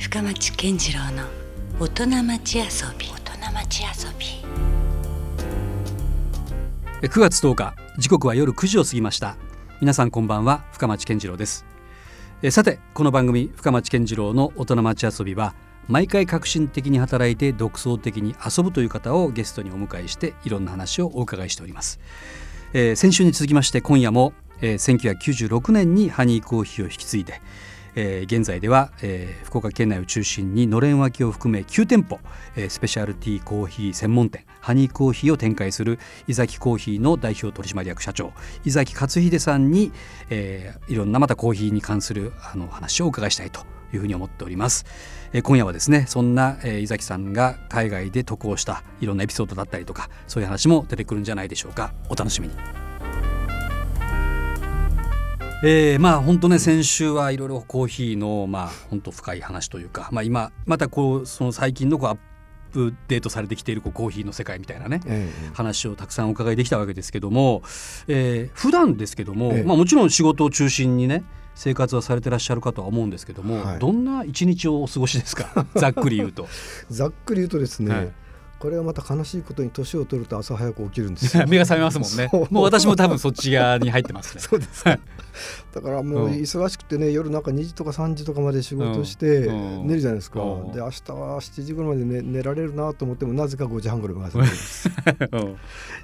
深町健次郎の大人町遊び。大人町遊び。9月10日、時刻は夜9時を過ぎました。皆さんこんばんは、深町健次郎です。さて、この番組深町健次郎の大人町遊びは、毎回革新的に働いて独創的に遊ぶという方をゲストにお迎えしていろんな話をお伺いしております。先週に続きまして今夜も、1996年にハニーコーヒーを引き継いで、現在では、福岡県内を中心にのれん分けを含め9店舗、スペシャルティーコーヒー専門店ハニーコーヒーを展開する井崎コーヒーの代表取締役社長井崎勝秀さんに、いろんなまたコーヒーに関する話をお伺いしたいというふうに思っております。今夜はですね、そんな、井崎さんが海外で渡航したいろんなエピソードだったりとか、そういう話も出てくるんじゃないでしょうか。お楽しみに。本当ね、先週はいろいろコーヒーの本当深い話というか、今またその最近のアップデートされてきているコーヒーの世界みたいなね、話をたくさんお伺いできたわけですけども、普段ですけども、もちろん仕事を中心にね生活はされてらっしゃるかとは思うんですけども、どんな一日をお過ごしですか？ざっくり言うとですね、これはまた悲しいことに年を取ると朝早く起きるんですよ。目が覚めますもんね。もう私も多分そっち側に入ってますね。そうですね。だからもう忙しくてね、夜なんか2時とか3時とかまで仕事して寝るじゃないですか。で明日は7時頃まで 寝られるなと思っても、なぜか5時半頃まで寝ます。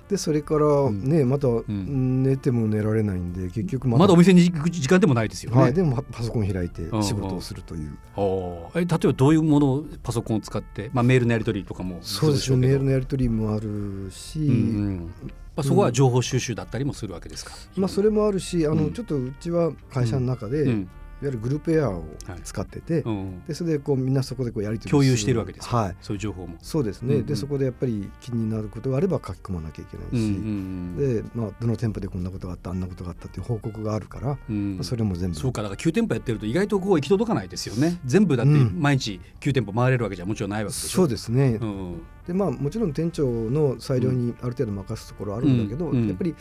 でそれからね、また寝ても寝られないんで、結局まだお店に行く時間でもないですよね。でもパソコン開いて仕事をするという。例えばどういうものをパソコンを使って、メールのやり取りとかもそうですよね。メールのやり取りもあるし、そこは情報収集だったりもするわけですか？それもあるし、ちょっとうちは会社の中で、いわゆるグループエアを使ってて、でそれでみんなそこでやり取り共有しているわけですか？そういう情報もそうですね。でそこでやっぱり気になることがあれば書き込まなきゃいけないし、でどの店舗でこんなことがあったあんなことがあったっていう報告があるから、それも全部そうか。だから9店舗やってると意外と行き届かないですよね。全部だって毎日9店舗回れるわけじゃもちろんないわけでしょ。そうですね。でもちろん店長の裁量にある程度任すところはあるんだけど、やっぱり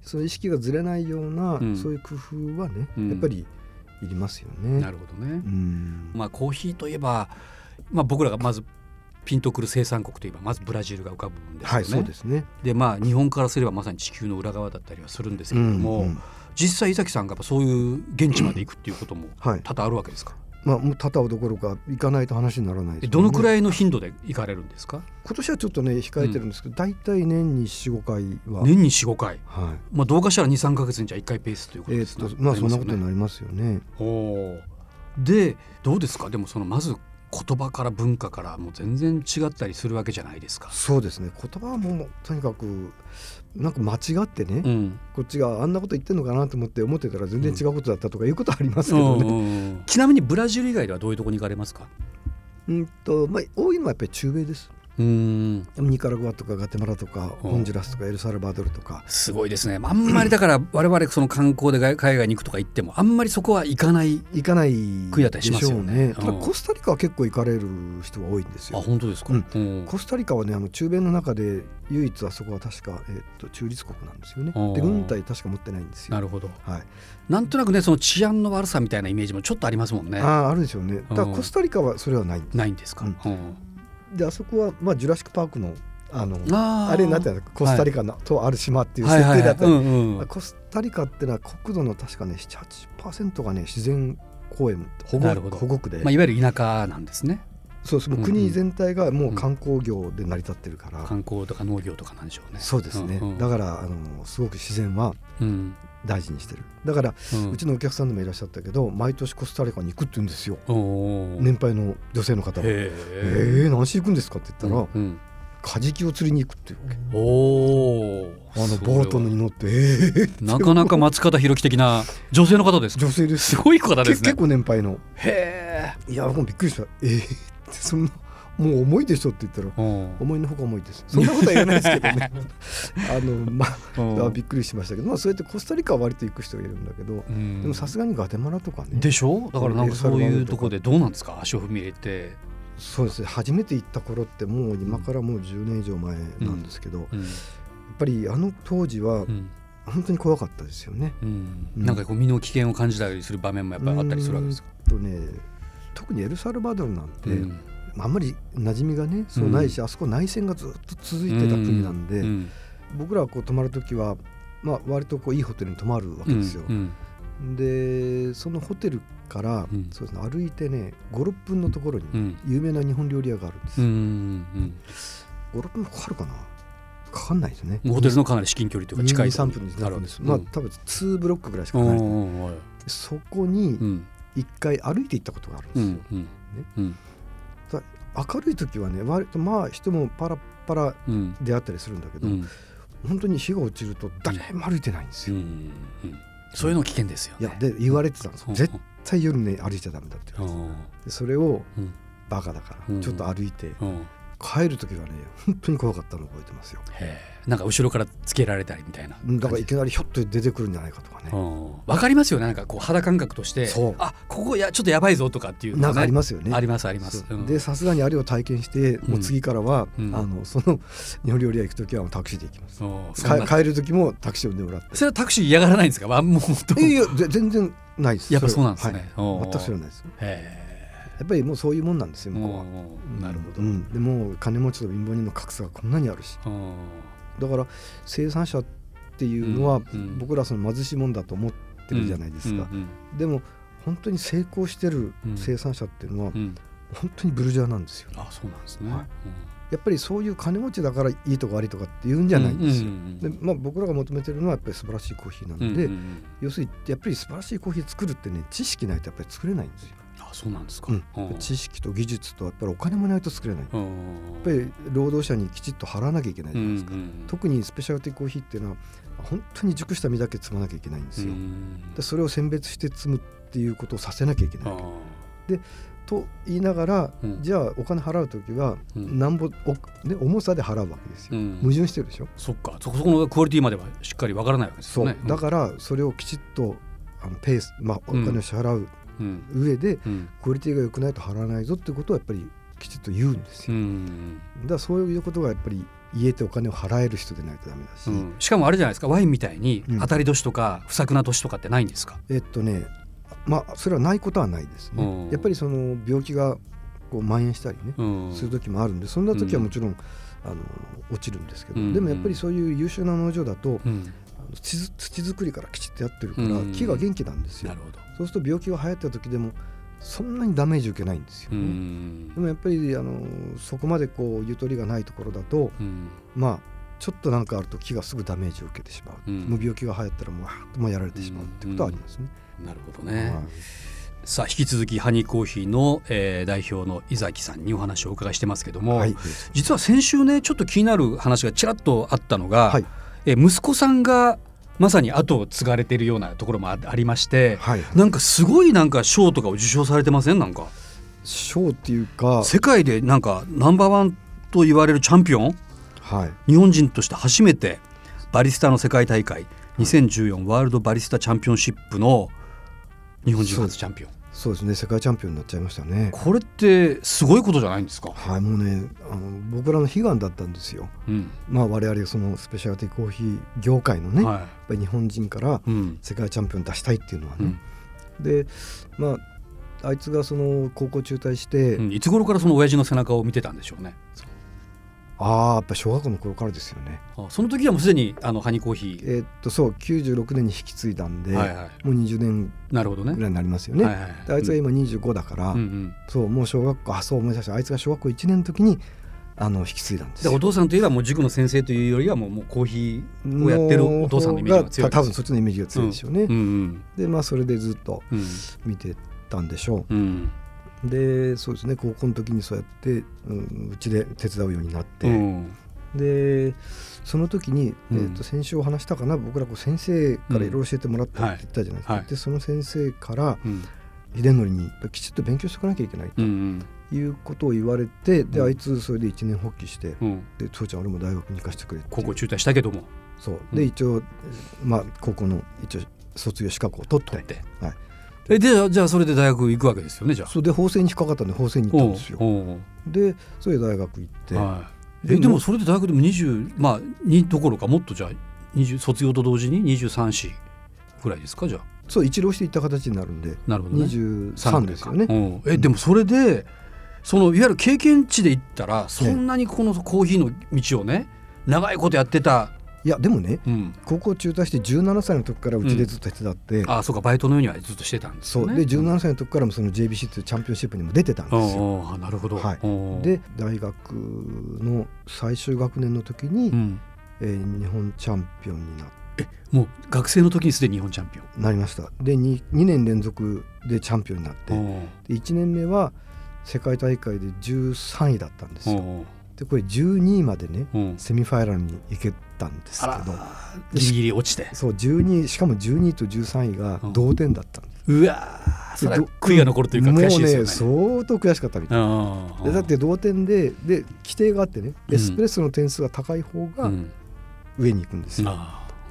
その意識がずれないような、そういう工夫はね、やっぱりいりますよね。なるほどね。コーヒーといえば、僕らがまずピンとくる生産国といえばまずブラジルが浮かぶんですよね。そうですね。で日本からすればまさに地球の裏側だったりはするんですけれども、実際井崎さんがそういう現地まで行くっていうことも多々あるわけですか？もう多々どころか行かないと話にならないですね。どのくらいの頻度で行かれるんですか？今年はちょっとね控えてるんですけど、大体年に 4,5 回は年に 4,5 回、どうかしたら 2,3 ヶ月にじゃあ1回ペースということですね。そんなことになりますよね。でどうですか？でもまず言葉から文化からもう全然違ったりするわけじゃないですか。そうですね。言葉はもうとにかくなんか間違ってね、こっちがあんなこと言ってるのかなと思ってたら全然違うことだったとかいうことはありますけどね。ちなみにブラジル以外ではどういうとこに行かれますか？多いのはやっぱり中米です。ニカラグアとかガテマラとかホンジュラスとかエルサルバドルとか。すごいですね。あんまりだから我々その観光で海外に行くとか言ってもあんまりそこは行かない国だったりしますよね。ただコスタリカは結構行かれる人が多いんですよ。本当ですか？コスタリカはね、中米の中で唯一あそこは確か、中立国なんですよね。で軍隊確か持ってないんですよ。なるほど。なんとなくね、その治安の悪さみたいなイメージもちょっとありますもんね。あるでしょうね。だからコスタリカはそれはないんですか？であそこは、ジュラシックパークのあれになってたコスタリカとある島っていう設定だったり、コスタリカってのは国土の確かね 7-8% がね自然公園保護区で、いわゆる田舎なんですね。そうです。国全体がもう観光業で成り立ってるから、観光とか農業とかなんでしょうね。そうですね。だからすごく自然は大事にしてる。だから、うちのお客さんでもいらっしゃったけど、毎年コスタリカに行くって言うんですよ。年配の女性の方は。何しに行くんですかって言ったら、カジキを釣りに行くっていうわけ。ボートに乗ってなかなか松方弘樹的な女性の方です。女性です。すごい方ですね。結構年配の。いや、もうびっくりした。そんなもう重いでしょって言ったら、思いのほか重いです。そんなことは言えないですけどね。びっくりしましたけど、そうやってコスタリカは割と行く人がいるんだけど、でもさすがにガテマラとかねでしょ。だからなんかそういうとこでどうなんですか、足を踏み入れて。そうですね。初めて行った頃ってもう今からもう10年以上前なんですけど、やっぱり当時は、本当に怖かったですよね。なんか身の危険を感じたりする場面もやっぱりあったりするわけですか？特にエルサルバドルなんて、うん、あんまり馴染みがねそうないし、うん、あそこ内戦がずっと続いてた国なんで、うんうん、僕らはこう泊まるときは、まあ、割とこういいホテルに泊まるわけですよ、うんうん、でそのホテルから、うんそうですね、歩いてね 5,6 分のところに有名な日本料理屋があるんですよ、うんうんうん、5,6 分かかるかなかかんないですね。ホテルのかなり至近距離というか近いところに2、3分になるんです、うんまあ、多分2ブロックぐらいしかかかないです、ねうん、そこに1回歩いて行ったことがあるんですよ、うんうんうんねうん、明るい時はね割とまあ人もパラパラ出会ったりするんだけど、うん、本当に日が落ちると誰も歩いてないんですよ、うんうんうん、そういうの危険ですよね。いやで言われてたんです、うん、絶対夜ね歩いちゃダメだって言われて、うん、でそれを、うん、バカだからちょっと歩いて、うんうん帰るときはね本当に怖かったのを覚えてますよ。へえなんか後ろからつけられたりみたいなだからいきなりひょっと出てくるんじゃないかとかねわかりますよね。なんかこう肌感覚としてあここやちょっとやばいぞとかっていうのが、ね、なんかありますよね。ありますあります、うん、でさすがにあれを体験してもう次からは、うん、その日本料理屋行くときはタクシーで行きます、うん、帰るときもタクシーを呼んでもらってそれはタクシー嫌がらないんですか。もういや全然ないです。やっぱそうなんですね、はい、全く知らないです。へえやっぱりもうそういうもんなんですよ向こうは。なるほど、うん、でもう金持ちと貧乏人の格差がこんなにあるしだから生産者っていうのは僕らその貧しいもんだと思ってるじゃないですか、うんうんうん、でも本当に成功してる生産者っていうのは本当にブルジョアなんですよ、ねうんうん、あそうなんですね、はいやっぱりそういう金持ちだからいいとか悪いとかって言うんじゃないんですよ、うんうんうんでまあ、僕らが求めてるのはやっぱり素晴らしいコーヒーなので、うんうんうん、要するにやっぱり素晴らしいコーヒー作るってね知識ないとやっぱり作れないんですよ。あそうなんですか、うん、知識と技術とやっぱりお金もないと作れない。やっぱり労働者にきちっと払わなきゃいけないじゃないですか、うんうん、特にスペシャルティコーヒーっていうのは本当に熟した実だけ摘まなきゃいけないんですよ、うん、でそれを選別して摘むっていうことをさせなきゃいけないでと言いながら、うん、じゃあお金払うときはなんぼ、うんね、重さで払うわけですよ、うん、矛盾してるでしょ。そっかそこのクオリティまではしっかりわからないわけですよね。そうだからそれをきちっとペース、まあ、お金を支払う上で、うん、クオリティが良くないと払わないぞってことをやっぱりきちっと言うんですよ、うん、だからそういうことがやっぱり言えてお金を払える人でないとダメだし、うん、しかもあれじゃないですかワインみたいに当たり年とか不作な年とかってないんですか。まあ、それはないことはないですね、うん、やっぱりその病気がこう蔓延したりね、うん、する時もあるんでそんな時はもちろん、うん、落ちるんですけど、うん、でもやっぱりそういう優秀な農場だと、うん、土作りからきちっとやってるから、うん、木が元気なんですよ、うん、なるほど。そうすると病気が流行った時でもそんなにダメージ受けないんですよ、ねうん、でもやっぱりそこまでこうゆとりがないところだと、うん、まあちょっとなんかあると木がすぐダメージを受けてしまう、うん、もう病気が流行ったらもうやられてしまうってことはありますね、うん、なるほどね、はい、さあ引き続きハニーコーヒーの、代表の井崎さんにお話をお伺いしてますけども、はい、実は先週ねちょっと気になる話がちらっとあったのが、はい、息子さんがまさに後を継がれているようなところもありまして、はいはい、なんかすごいなんか賞とかを受賞されてません。なんか賞っていうか世界でなんかナンバーワンと言われるチャンピオンはい、日本人として初めてバリスタの世界大会2014ワールドバリスタチャンピオンシップの日本人初チャンピオン。そうですね世界チャンピオンになっちゃいましたね。これってすごいことじゃないんですか。はいもうね僕らの悲願だったんですよ、うんまあ、我々そのスペシャルティコーヒー業界のね、はい、やっぱり日本人から世界チャンピオン出したいっていうのはね、うん、でまああいつがその高校中退して、うん、いつ頃からその親父の背中を見てたんでしょうね。やっぱ小学校の頃からですよね。その時はもうすでにハニーコーヒーそう96年に引き継いだんで、はいはい、もう20年ぐらいになりますよね、はいはい、であいつが今25だから、うんうん、そうもう小学校そう思い出したあいつが小学校1年の時に引き継いだんですよ。でお父さんといえばもう塾の先生というよりはもうコーヒーをやってるお父さんのイメージが強いです。多分そっちのイメージが強いでしょうね、うんうんうん、でまあそれでずっと見てたんでしょう、うんでそうですね高校の時にそうやって、うん、うちで手伝うようになって、うん、でその時に、先週お話したかな僕らこう先生からいろいろ教えてもらったって言ったじゃないですか、うんはい、でその先生から、うん、秀則にきちっと勉強しておかなきゃいけないということを言われて、うん、であいつそれで一年発起して、うん、で父ちゃん俺も大学に行かせてくれって高校中退したけどもそうで、うん、一応、まあ、高校の一応卒業資格を取って、はいでじゃあそれで大学行くわけですよね。じゃあそうで法政に引っかかったんで法政に行ったんですよ。でそれで大学行って、はい、でもそれで大学でも20まあ2どころかもっとじゃあ20卒業と同時に23、4くらいですか。じゃあそう一浪していった形になるんで、なるほど、ね、23ですよね、うん、でもそれでそのいわゆる経験値でいったらそんなにこのコーヒーの道をね長いことやってた、いやでもね、うん、高校中退して17歳の時からうちでずっと手伝って、うん、ああそうか、バイトのようにはずっとしてたんですよね。そうで17歳の時からもその JBC というチャンピオンシップにも出てたんですよ。ああなるほど、はい、で大学の最終学年の時に、うん日本チャンピオンになって、もう学生の時にすでに日本チャンピオンなりました。で 2年連続でチャンピオンになって、で1年目は世界大会で13位だったんですよ。でこれ12位までね、うん、セミファイナルに行けたんですけど、ギリギリ落ちて、そう12位、しかも12位と13位が同点だったんです。うわー、それは悔いが残るというか悔しいですよね。もうね相当悔しかったみたいな。でだって同点で、で規定があってね、エスプレッソの点数が高い方が上に行くんですよ、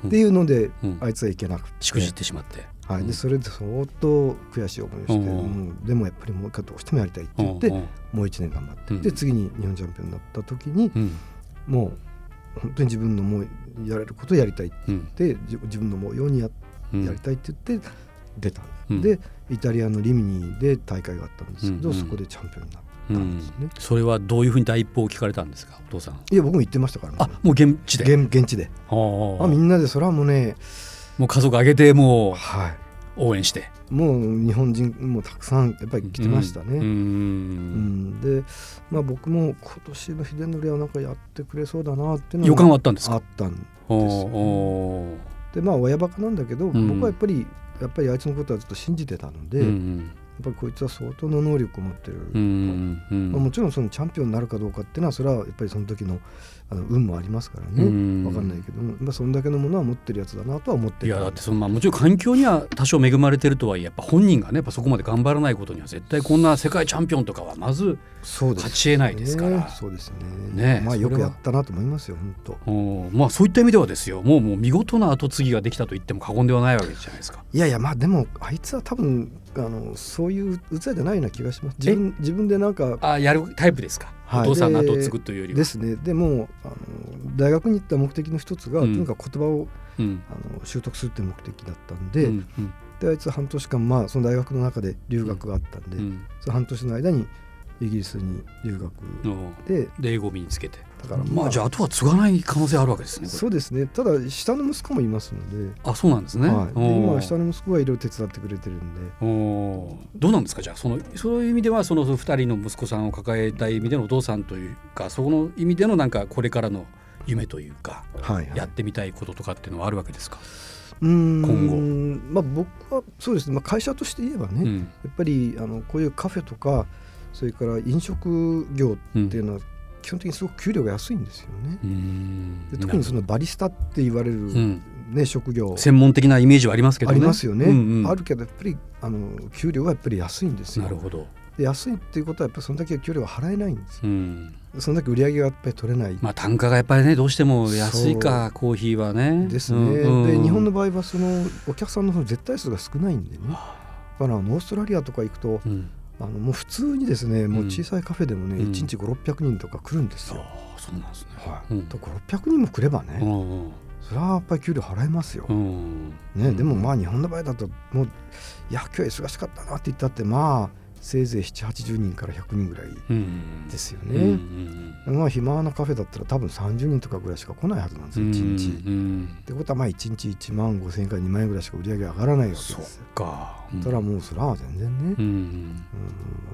うん、っていうので、うん、あいつはいけなくてしくじってしまって、はい、でそれで相当悔しい思いをして、うん、でもやっぱりもう一回どうしてもやりたいって言って、うん、もう1年頑張って、うん、で次に日本チャンピオンになった時に、うん、もう本当に自分のもうやれることをやりたいって言って、うん、自分の思うように やりたいって言って出た、うん、でイタリアのリミニで大会があったんですけど、うん、そこでチャンピオンになった。うんですね。それはどういうふうに第一報を聞かれたんですか、お父さん。いや僕も行ってましたからね。あもう現地で。現地で。あみんなで、それはもうね、もう家族挙げてもう、はい、応援して。もう日本人もたくさんやっぱり来てましたね。うんうんで、まあ僕も今年の秀典はなんかやってくれそうだなっていうの予感はあったんですか。あったんですよ、ね。でまあ親バカなんだけど、僕はやっぱりあいつのことはちょっと信じてたので。やっぱりこいつは相当の能力を持ってる、うんうんまあ、もちろんそのチャンピオンになるかどうかっていうのはそれはやっぱりその時 の運もありますからね、うん、分かんないけども、まあ、そんだけのものは持ってるやつだなとは思ってる。いやだってその、まあ、もちろん環境には多少恵まれてるとはいえ、やっぱ本人がねやっぱそこまで頑張らないことには絶対こんな世界チャンピオンとかはまず勝ち得ないですから。そうです ね、まあ、よくやったなと思いますよ本当。まあ、そういった意味ではですよ、もう見事な後継ぎができたと言っても過言ではないわけじゃないですか。いやいや、まあでもあいつは多分そういう器じゃないような気がします。自分でなんかやるタイプですか、はい、お父さんの後を継ぐというよりはですね。でも大学に行った目的の一つが、うん、とにかく言葉を、うん、習得するという目的だったんで、うんうん、であいつ半年間、まあ、その大学の中で留学があったんで、うん、その半年の間にイギリスに留学 で英語を身につけて、だからまあじゃあ後は継がない可能性あるわけですね。そうですね。ただ下の息子もいますので。あ、そうなんですね、はい、で今下の息子がいろいろ手伝ってくれてるんで。おどうなんですか。じゃあそういう意味ではその2人の息子さんを抱えた意味でのお父さんというか、その意味でのなんかこれからの夢というか、はいはい、やってみたいこととかっていうのはあるわけですか。今後、まあ、僕はそうですね、まあ、会社として言えばね、うん、やっぱりこういうカフェとかそれから飲食業っていうのは基本的にすごく給料が安いんですよね、うん、で特にそのバリスタって言われる、ねうん、職業専門的なイメージはありますけどね。ありますよね、うんうん、あるけどやっぱり給料はやっぱり安いんですよ。なるほど。で安いっていうことはやっぱりそのだけ給料は払えないんですよ、うん、そのだけ売り上げがやっぱり取れない、まあ、単価がやっぱりねどうしても安いかコーヒーはねですね、うんうん、で日本の場合はそのお客さん の絶対数が少ないんでね、だからオーストラリアとか行くと、うんもう普通にですね、もう小さいカフェでもね、うん、1日5、600人とか来るんですよ。あ、そうなんですね、はいうん、と5、600人も来ればね、うん、それはやっぱり給料払えますよ、うんね、でもまあ日本の場合だともういや今日は忙しかったなって言ったってまあせいぜい7、80人から100人ぐらいですよね、うんうん、まあ暇なカフェだったら多分30人とかぐらいしか来ないはずなんですよ1日、うんうん、ってことはまあ1日1万5千円から2万円ぐらいしか売り上げ上がらないわけです。そっか、うん、だからもうそれは全然ね、うんうん、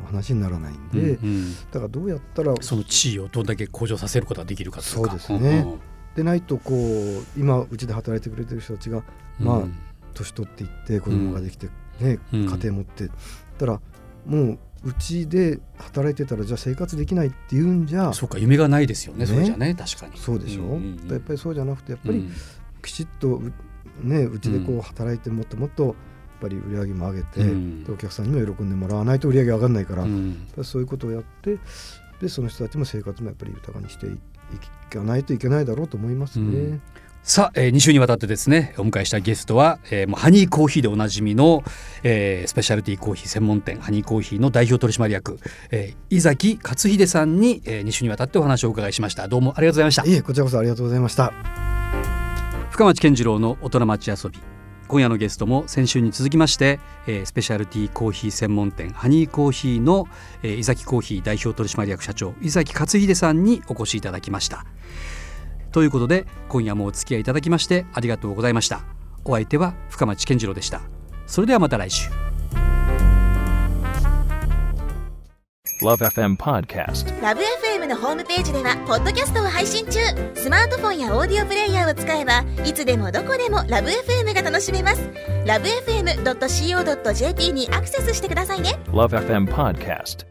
話にならないんで、うんうん、だからどうやったらその地位をどんだけ向上させることができるかとか。そうですね、うんうん、でないとこう今うちで働いてくれてる人たちがまあ、うん、年取っていって子供ができて、ねうん、家庭持ってたらもううちで働いてたらじゃあ生活できないっていうんじゃそうか夢がないですよ ねそれじゃね確かにそうでしょ、うんうんうん、やっぱりそうじゃなくてやっぱりきちっと うちでこう働いてもっともっとやっぱり売り上げも上げて、うん、お客さんにも喜んでもらわないと売り上げ上がらないから、うん、そういうことをやってでその人たちも生活もやっぱり豊かにしていかないといけないだろうと思いますね、うんさあ、2週にわたってですねお迎えしたゲストは、ハニーコーヒーでおなじみの、スペシャルティーコーヒー専門店ハニーコーヒーの代表取締役、井崎勝秀さんに、2週にわたってお話をお伺いしました。どうもありがとうございました。いえこちらこそありがとうございました。深町健次郎の大人町遊び。今夜のゲストも先週に続きまして、スペシャルティーコーヒー専門店ハニーコーヒーの、井崎コーヒー代表取締役社長井崎勝秀さんにお越しいただきました。ということで今夜もお付き合いいただきましてありがとうございました。お相手は深町健次郎でした。それではまた来週。Love FM Podcast。Love FM のホームページではポッドキャストを配信中。スマートフォンやオーディオプレイヤーを使えばいつでもどこでも Love FM が楽しめます。LoveFM.co.jp にアクセスしてくださいね。Love FM Podcast。